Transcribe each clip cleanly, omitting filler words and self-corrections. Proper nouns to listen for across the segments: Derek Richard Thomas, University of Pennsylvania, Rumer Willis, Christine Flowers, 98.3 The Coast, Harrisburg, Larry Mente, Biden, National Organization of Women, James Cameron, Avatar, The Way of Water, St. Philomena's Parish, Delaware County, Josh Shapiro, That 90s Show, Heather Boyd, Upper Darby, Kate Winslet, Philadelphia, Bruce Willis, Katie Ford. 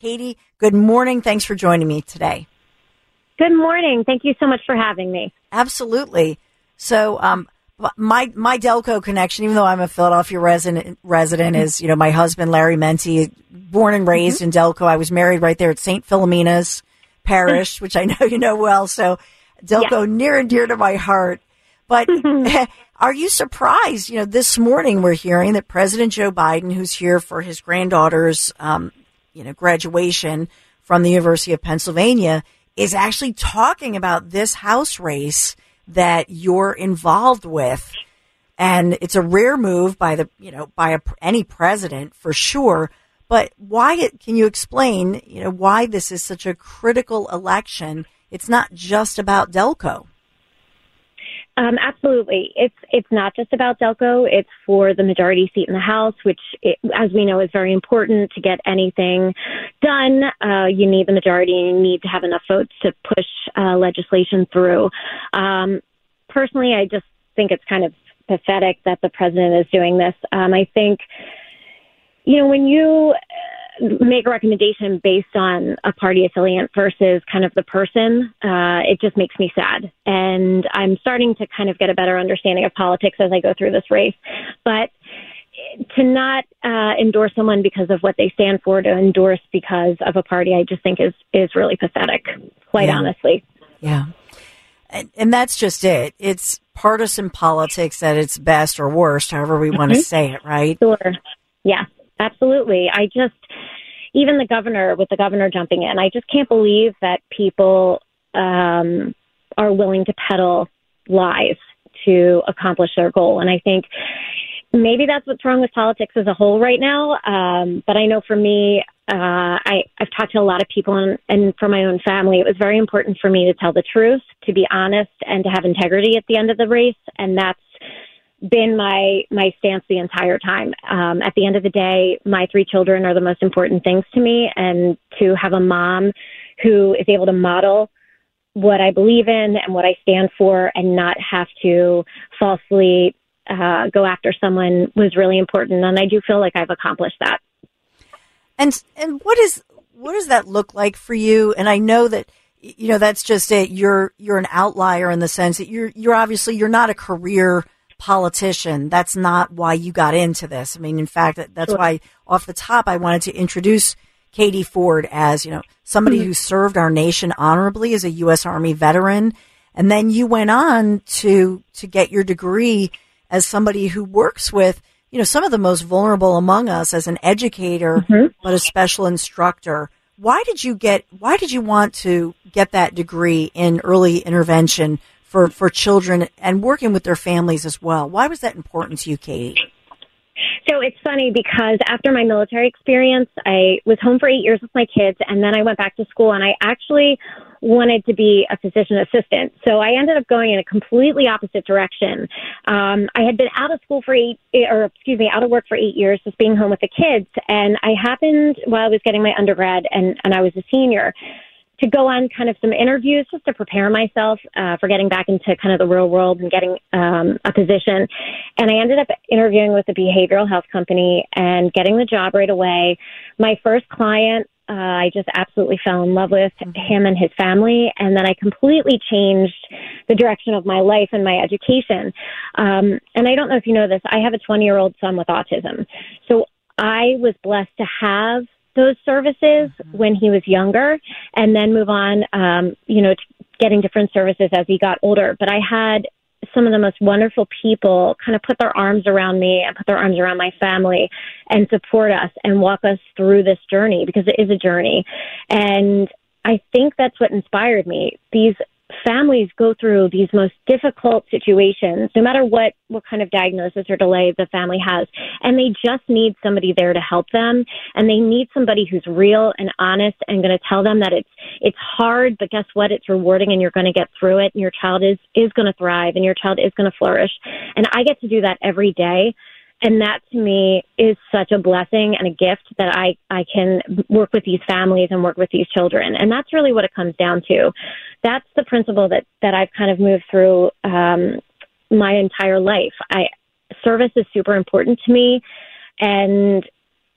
Katie, good morning. Thanks for joining me today. Good morning. Thank you so much for having me. Absolutely. So my Delco connection, even though I'm a Philadelphia resident, is, you know, my husband, Larry Mente, born and raised in Delco. I was married right there at St. Philomena's Parish, which I know you know well. So Delco, near and dear to my heart. But are you surprised? You know, this morning we're hearing that President Joe Biden, who's here for his granddaughter's graduation from the University of Pennsylvania, is actually talking about this House race that you're involved with. And it's a rare move by any president, for sure. But why, can you explain, you know, why this is such a critical election? It's not just about Delco. Absolutely. It's not just about Delco. It's for the majority seat in the House, which, as we know, is very important to get anything done. You need the majority, and you need to have enough votes to push legislation through. Personally, I just think it's kind of pathetic that the president is doing this. I think, you know, when you make a recommendation based on a party affiliate versus kind of the person, it just makes me sad. And I'm starting to kind of get a better understanding of politics as I go through this race. But to not endorse someone because of what they stand for, to endorse because of a party, I just think is really pathetic, quite honestly. Yeah. And that's just it. It's partisan politics at its best or worst, however we want to say it, right? Sure. Yeah. Absolutely. I just, even the governor, with the governor jumping in, I just can't believe that people are willing to peddle lies to accomplish their goal. And I think maybe that's what's wrong with politics as a whole right now. But I know for me, I've talked to a lot of people, and for my own family, it was very important for me to tell the truth, to be honest, and to have integrity at the end of the race. And that's been my stance the entire time. At the end of the day, my 3 children are the most important things to me, and to have a mom who is able to model what I believe in and what I stand for and not have to falsely go after someone was really important. And I do feel like I've accomplished that. And what does that look like for you? And I know that, you know, that's just it. You're an outlier in the sense that you're obviously, you're not a career politician. That's not why you got into this. I mean, in fact, that's why off the top I wanted to introduce Katie Ford as, you know, somebody who served our nation honorably as a U.S. Army veteran. And then you went on to get your degree as somebody who works with, you know, some of the most vulnerable among us as an educator, but a special instructor. Why did you want to get that degree in early intervention for children and working with their families as well? Why was that important to you, Katie? So it's funny because after my military experience, I was home for 8 years with my kids, and then I went back to school, and I actually wanted to be a physician assistant. So I ended up going in a completely opposite direction. I had been out of work for 8 years, just being home with the kids. And I happened, while I was getting my undergrad and I was a senior, to go on kind of some interviews just to prepare myself for getting back into kind of the real world and getting a position. And I ended up interviewing with a behavioral health company and getting the job right away. My first client, I just absolutely fell in love with him and his family. And then I completely changed the direction of my life and my education. And I don't know if you know this, I have a 20-year-old son with autism. So I was blessed to have those services when he was younger, and then move on, to getting different services as he got older. But I had some of the most wonderful people kind of put their arms around me and put their arms around my family and support us and walk us through this journey, because it is a journey. And I think that's what inspired me. These families go through these most difficult situations, no matter what kind of diagnosis or delay the family has, and they just need somebody there to help them, and they need somebody who's real and honest and going to tell them that it's hard, but guess what? It's rewarding, and you're going to get through it, and your child is going to thrive, and your child is going to flourish. And I get to do that every day, and that to me is such a blessing and a gift that I can work with these families and work with these children. And that's really what it comes down to. That's the principle that I've kind of moved through my entire life. Service is super important to me, and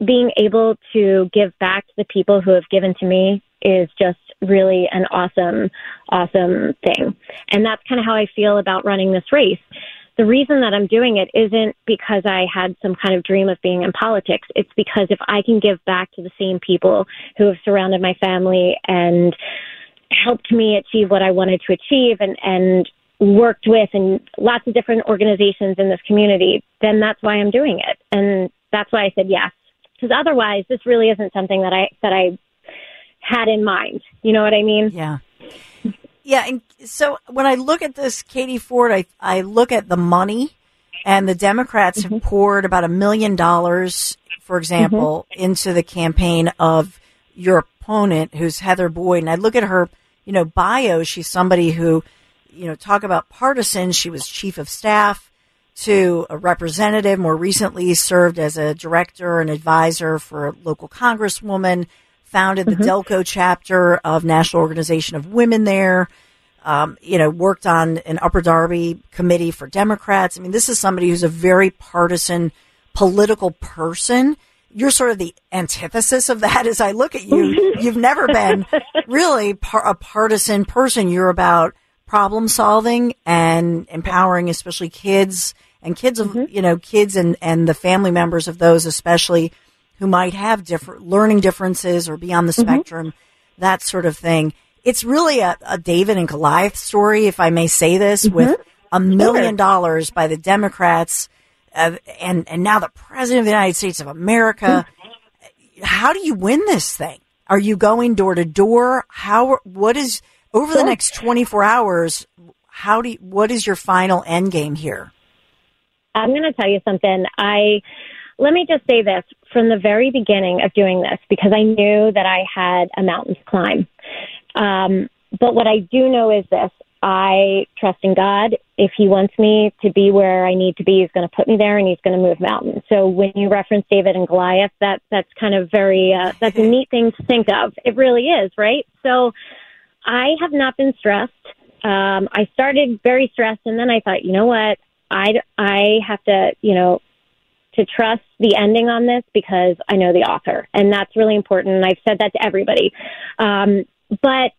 being able to give back to the people who have given to me is just really an awesome, awesome thing. And that's kind of how I feel about running this race. The reason that I'm doing it isn't because I had some kind of dream of being in politics. It's because if I can give back to the same people who have surrounded my family and helped me achieve what I wanted to achieve and worked with and lots of different organizations in this community, then that's why I'm doing it. And that's why I said yes. Because otherwise, this really isn't something that I had in mind. You know what I mean? Yeah. Yeah, and so when I look at this, Katie Ford, I look at the money, and the Democrats have poured about $1 million, for example, into the campaign of your opponent, who's Heather Boyd. And I look at her, bio. She's somebody who, talk about partisan. She was chief of staff to a representative. More recently, served as a director and advisor for a local congresswoman. Founded the Delco chapter of National Organization of Women there, worked on an Upper Darby committee for Democrats. I mean, this is somebody who's a very partisan political person. You're sort of the antithesis of that as I look at you. You've never been really a partisan person. You're about problem solving and empowering, especially kids kids and the family members of those, especially who might have different learning differences or be on the spectrum, that sort of thing. It's really a David and Goliath story, if I may say this, with $1 million by the Democrats and now the President of the United States of America. How do you win this thing? Are you going door to door? Over the next 24 hours, what is your final end game here? I'm going to tell you something. Let me just say this from the very beginning of doing this, because I knew that I had a mountain to climb. But what I do know is this. I trust in God. If he wants me to be where I need to be, he's going to put me there, and he's going to move mountains. So when you reference David and Goliath, that's kind of that's a neat thing to think of. It really is, right? So I have not been stressed. I started very stressed, and then I thought, you know what? I have to, to trust the ending on this, because I know the author, and that's really important. And I've said that to everybody. But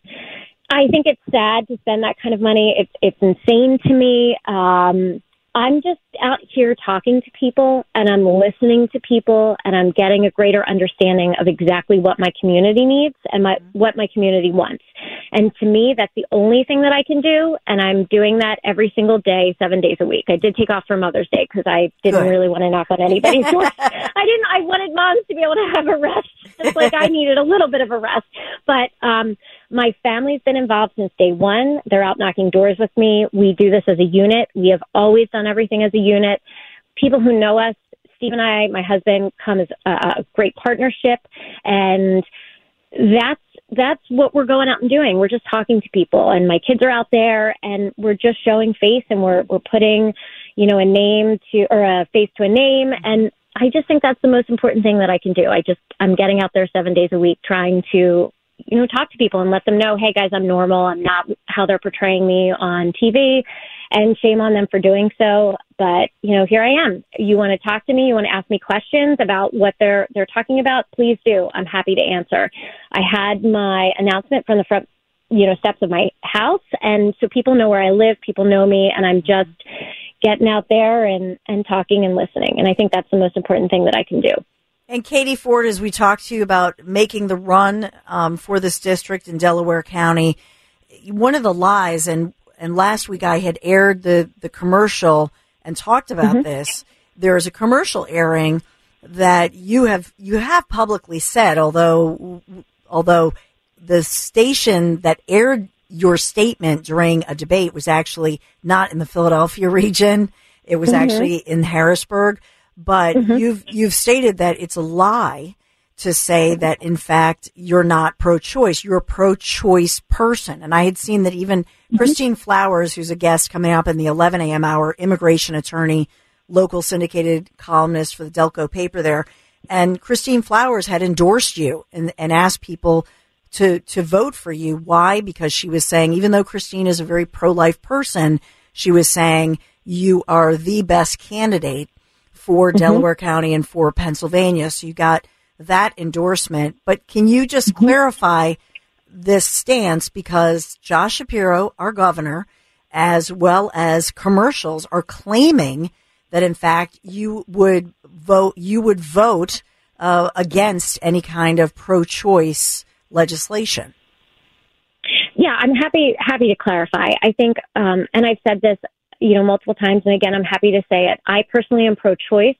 I think it's sad to spend that kind of money. It's insane to me. I'm just out here talking to people, and I'm listening to people, and I'm getting a greater understanding of exactly what my community needs and what my community wants. And to me, that's the only thing that I can do, and I'm doing that every single day, 7 days a week. I did take off for Mother's Day because I didn't really want to knock on anybody's door. I wanted moms to be able to have a rest, just like I needed a little bit of a rest. But my family's been involved since day one. They're out knocking doors with me. We do this as a unit. We have always done everything as a unit. People who know us, Steve and I, my husband, come as a great partnership, and that's what we're going out and doing. We're just talking to people, and my kids are out there, and we're just showing face, and we're putting, a name to, or a face to a name, and I just think that's the most important thing that I can do. I'm getting out there 7 days a week, trying to talk to people and let them know, hey, guys, I'm normal. I'm not how they're portraying me on TV, and shame on them for doing so. But, here I am. You want to talk to me? You want to ask me questions about what they're talking about? Please do. I'm happy to answer. I had my announcement from the front, steps of my house. And so people know where I live. People know me. And I'm just getting out there and talking and listening. And I think that's the most important thing that I can do. And Katie Ford, as we talked to you about making the run for this district in Delaware County, one of the lies, and last week I had aired the commercial and talked about this. There is a commercial airing that you have publicly said, although the station that aired your statement during a debate was actually not in the Philadelphia region. It was actually in Harrisburg. But you've stated that it's a lie to say that, in fact, you're not pro-choice. You're a pro-choice person. And I had seen that even Christine Flowers, who's a guest coming up in the 11 a.m. hour, immigration attorney, local syndicated columnist for the Delco paper there. And Christine Flowers had endorsed you and asked people to vote for you. Why? Because she was saying, even though Christine is a very pro-life person, she was saying you are the best candidate for Delaware County and for Pennsylvania. So you got that endorsement. But can you just clarify this stance? Because Josh Shapiro, our governor, as well as commercials are claiming that, in fact, you would vote against any kind of pro-choice legislation. Yeah, I'm happy to clarify. I think, and I've said this, multiple times, and again, I'm happy to say it. I personally am pro-choice,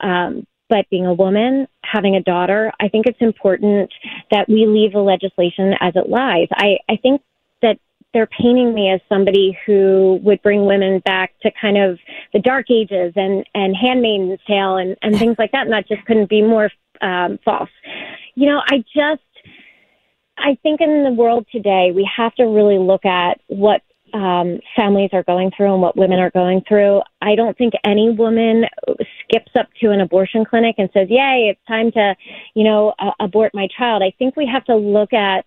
but being a woman, having a daughter, I think it's important that we leave the legislation as it lies. I think that they're painting me as somebody who would bring women back to kind of the dark ages and Handmaid's Tale and things like that, and that just couldn't be more false. I think in the world today, we have to really look at what families are going through and what women are going through. I don't think any woman skips up to an abortion clinic and says, yay, it's time to, abort my child. I think we have to look at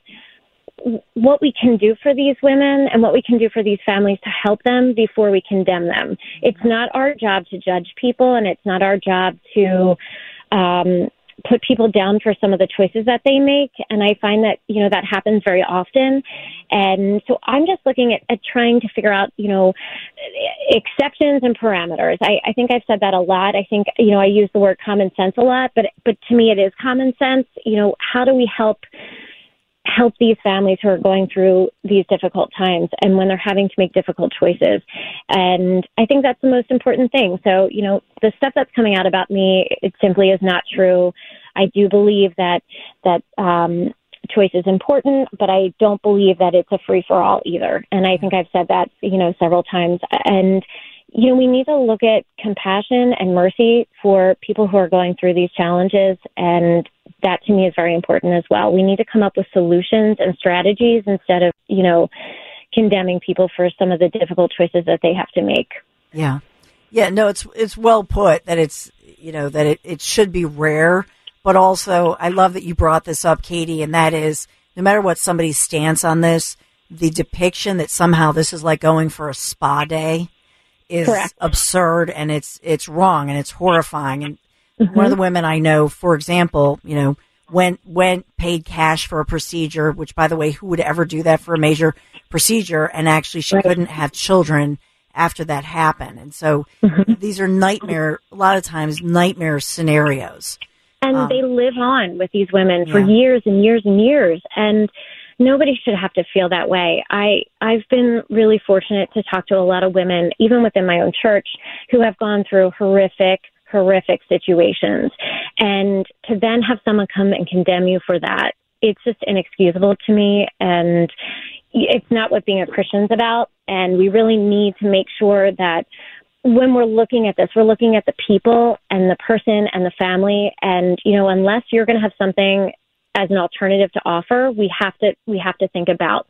what we can do for these women and what we can do for these families to help them before we condemn them. It's not our job to judge people, and it's not our job to put people down for some of the choices that they make. And I find that, that happens very often. And so I'm just looking at trying to figure out, exceptions and parameters. I think I've said that a lot. I think, I use the word common sense a lot, but to me it is common sense. How do we help these families who are going through these difficult times and when they're having to make difficult choices? And I think that's the most important thing. So, the stuff that's coming out about me, it simply is not true. I do believe that choice is important, but I don't believe that it's a free-for-all either. And I think I've said that, several times. And, we need to look at compassion and mercy for people who are going through these challenges. And that to me is very important as well. We need to come up with solutions and strategies instead of, condemning people for some of the difficult choices that they have to make. Yeah. Yeah. No, it's well put that it's, that it should be rare, but also I love that you brought this up, Katie, and that is no matter what somebody's stance on this, the depiction that somehow this is like going for a spa day is correct. Absurd, and it's wrong, and it's horrifying. And one of the women I know, for example, went paid cash for a procedure, which, by the way, who would ever do that for a major procedure? And actually she couldn't have children after that happened. And so these are a lot of times nightmare scenarios. And they live on with these women for years and years and years. And nobody should have to feel that way. I've been really fortunate to talk to a lot of women, even within my own church, who have gone through horrific situations. And to then have someone come and condemn you for that, it's just inexcusable to me. And it's not what being a Christian's about. And we really need to make sure that when we're looking at this, we're looking at the people and the person and the family. And, unless you're going to have something as an alternative to offer, we have to think about,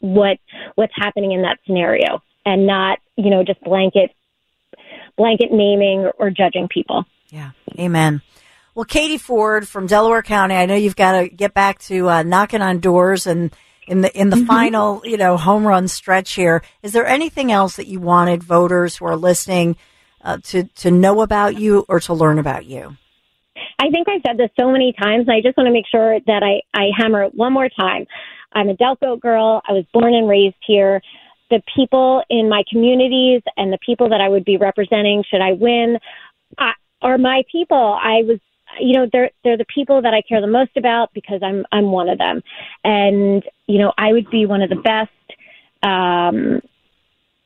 what's happening in that scenario and not, just blanket naming or judging people. Yeah. Amen. Well, Katie Ford from Delaware County, I know you've got to get back to knocking on doors and in the final, home run stretch here. Is there anything else that you wanted voters who are listening to know about you or to learn about you? I think I've said this so many times, and I just want to make sure that I hammer it one more time. I'm a Delco girl. I was born and raised here. The people in my communities and the people that I would be representing, should I win, are my people. I was you know, they're the people that I care the most about because I'm one of them. And, you know, I would be one of the best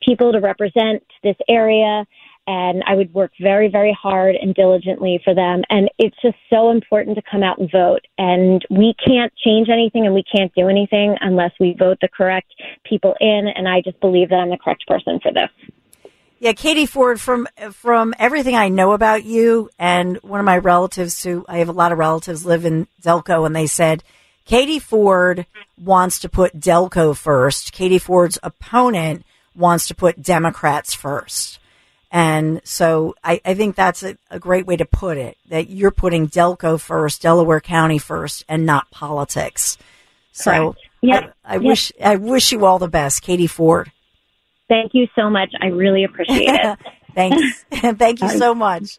people to represent this area. And I would work very, very hard and diligently for them. And it's just so important to come out and vote. And we can't change anything and we can't do anything unless we vote the correct people in. And I just believe that I'm the correct person for this. Yeah, Katie Ford, from everything I know about you and one of my relatives who, I have a lot of relatives live in Delco, and they said, Katie Ford wants to put Delco first. Katie Ford's opponent wants to put Democrats first. And so I think that's a great way to put it, that you're putting Delco first, Delaware County first, and not politics. So yep. I wish you all the best, Katie Ford. Thank you so much. I really appreciate it. Thanks. Thank you so much.